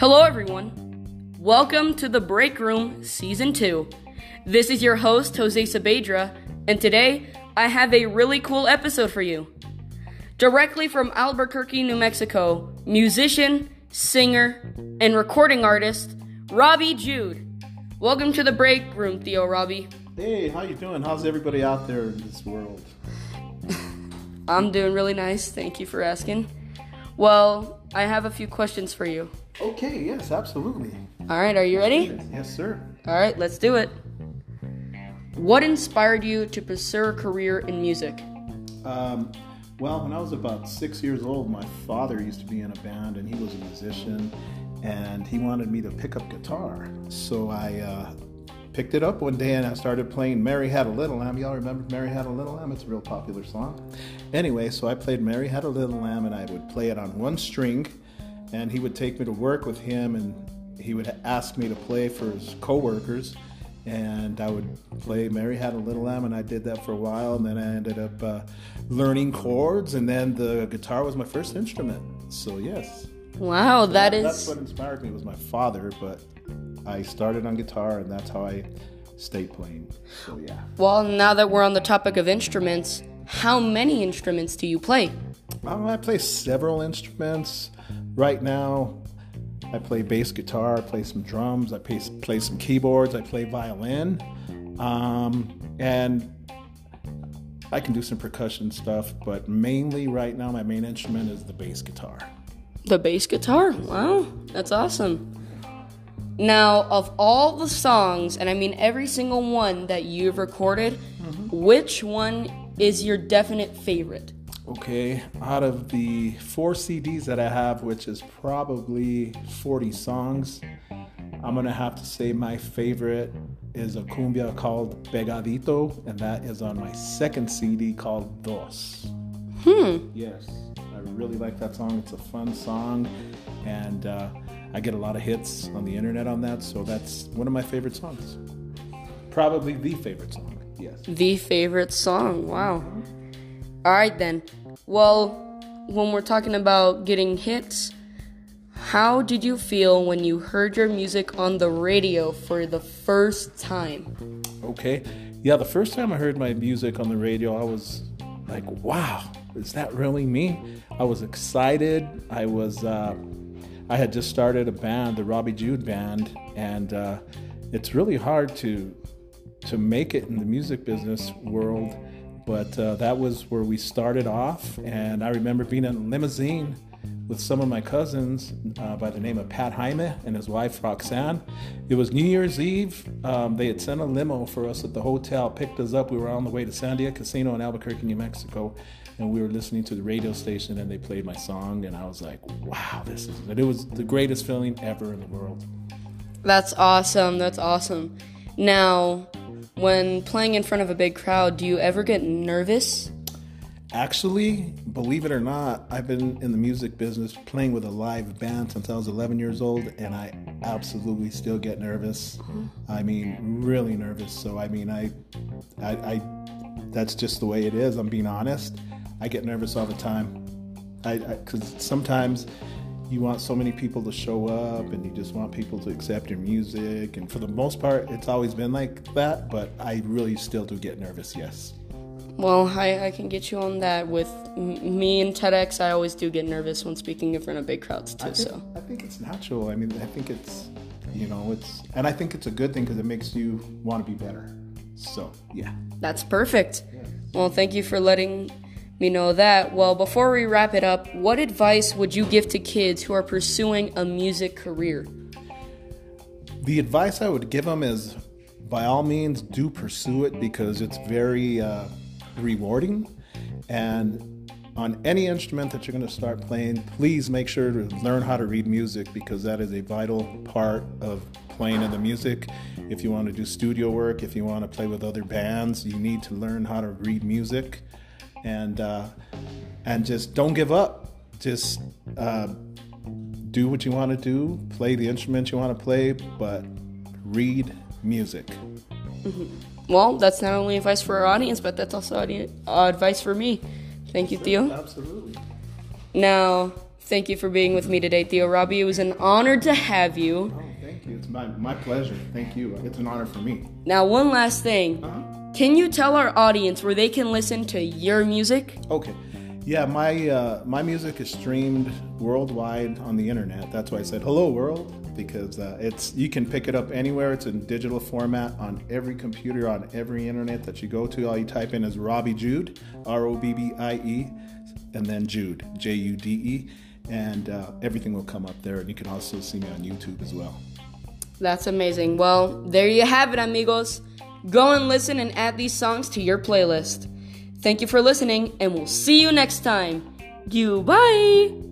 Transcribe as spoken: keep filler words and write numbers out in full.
Hello everyone, welcome to The Break Room Season two. This is your host, Jose Sabedra, and today I have a really cool episode for you. Directly from Albuquerque, New Mexico, musician, singer, and recording artist, Robbie Jude. Welcome to The Break Room, Theo Robbie. Hey, how you doing? How's everybody out there in this world? I'm doing really nice, thank you for asking. Well, I have a few questions for you. Okay, yes, absolutely. All right, are you ready? Yes, sir. All right, let's do it. What inspired you to pursue a career in music? Um, well, when I was about six years old, my father used to be in a band, and he was a musician, and he wanted me to pick up guitar. So I uh, picked it up one day, and I started playing Mary Had a Little Lamb. Y'all remember Mary Had a Little Lamb? It's a real popular song. Anyway, so I played Mary Had a Little Lamb, and I would play it on one string, and he would take me to work with him, and he would ask me to play for his coworkers, and I would play Mary Had a Little Lamb, and I did that for a while, and then I ended up uh, learning chords, and then the guitar was my first instrument. So yes. Wow, so that, that is... That's what inspired me was my father, but I started on guitar, and that's how I stayed playing. So yeah. Well, now that we're on the topic of instruments, how many instruments do you play? Um, I play several instruments. Right now, I play bass guitar, I play some drums, I play, play some keyboards, I play violin, um, and I can do some percussion stuff, but mainly right now my main instrument is the bass guitar. The bass guitar? Wow, that's awesome. Now, of all the songs, and I mean every single one that you've recorded, mm-hmm. which one is your definite favorite? Okay, out of the four C Ds that I have, which is probably forty songs, I'm going to have to say my favorite is a cumbia called Pegadito, and that is on my second C D called Dos. Hmm. Yes, I really like that song. It's a fun song, and uh, I get a lot of hits on the internet on that, so that's one of my favorite songs. Probably the favorite song, yes. The favorite song, wow. All right then. Well, when we're talking about getting hits, how did you feel when you heard your music on the radio for the first time? Okay. Yeah, the first time I heard my music on the radio, I was like, wow, is that really me? I was excited. I was, uh, I had just started a band, the Robbie Jude Band, and uh, it's really hard to to make it in the music business world. But uh, that was where we started off, and I remember being in a limousine with some of my cousins uh, by the name of Pat Jaime and his wife, Roxanne. It was New Year's Eve. Um, they had sent a limo for us at the hotel, picked us up. We were on the way to Sandia Casino in Albuquerque, New Mexico, and we were listening to the radio station, and they played my song, and I was like, wow, this is it. It was the greatest feeling ever in the world. That's awesome. That's awesome. Now, when playing in front of a big crowd, do you ever get nervous? Actually, believe it or not, I've been in the music business playing with a live band since I was eleven years old, and I absolutely still get nervous. I mean, really nervous. So, I mean, I, I, I that's just the way it is. I'm being honest. I get nervous all the time. I, I 'cause sometimes you want so many people to show up, and you just want people to accept your music. And for the most part, it's always been like that, but I really still do get nervous, yes. Well, I, I can get you on that. With m- me and TEDx, I always do get nervous when speaking in front of big crowds, too. I think, so I think it's natural. I mean, I think it's, you know, it's, and I think it's a good thing because it makes you want to be better. So, yeah. That's perfect. Yes. Well, thank you for letting me know that. Well, before we wrap it up, what advice would you give to kids who are pursuing a music career? The advice I would give them is, by all means, do pursue it because it's very uh, rewarding. And on any instrument that you're going to start playing, please make sure to learn how to read music because that is a vital part of playing in the music. If you want to do studio work, if you want to play with other bands, you need to learn how to read music. And uh, and just don't give up. Just uh, do what you want to do. Play the instrument you want to play, but read music. Mm-hmm. Well, that's not only advice for our audience, but that's also audi- uh, advice for me. Thank you, Theo. Absolutely. Now, Thank you for being with me today, Theo Robbie. It was an honor to have you. Oh, thank you. It's my, my pleasure. Thank you. It's an honor for me. Now, one last thing. Uh-huh. Can you tell our audience where they can listen to your music? Okay. Yeah, my uh, my music is streamed worldwide on the internet. That's why I said hello world, because uh, it's you can pick it up anywhere. It's in digital format on every computer, on every internet that you go to. All you type in is Robbie Jude, R O B B I E, and then Jude, J U D E, and uh, everything will come up there. And you can also see me on YouTube as well. That's amazing. Well, there you have it, amigos. Go and listen and add these songs to your playlist. Thank you for listening, and we'll see you next time. Goodbye!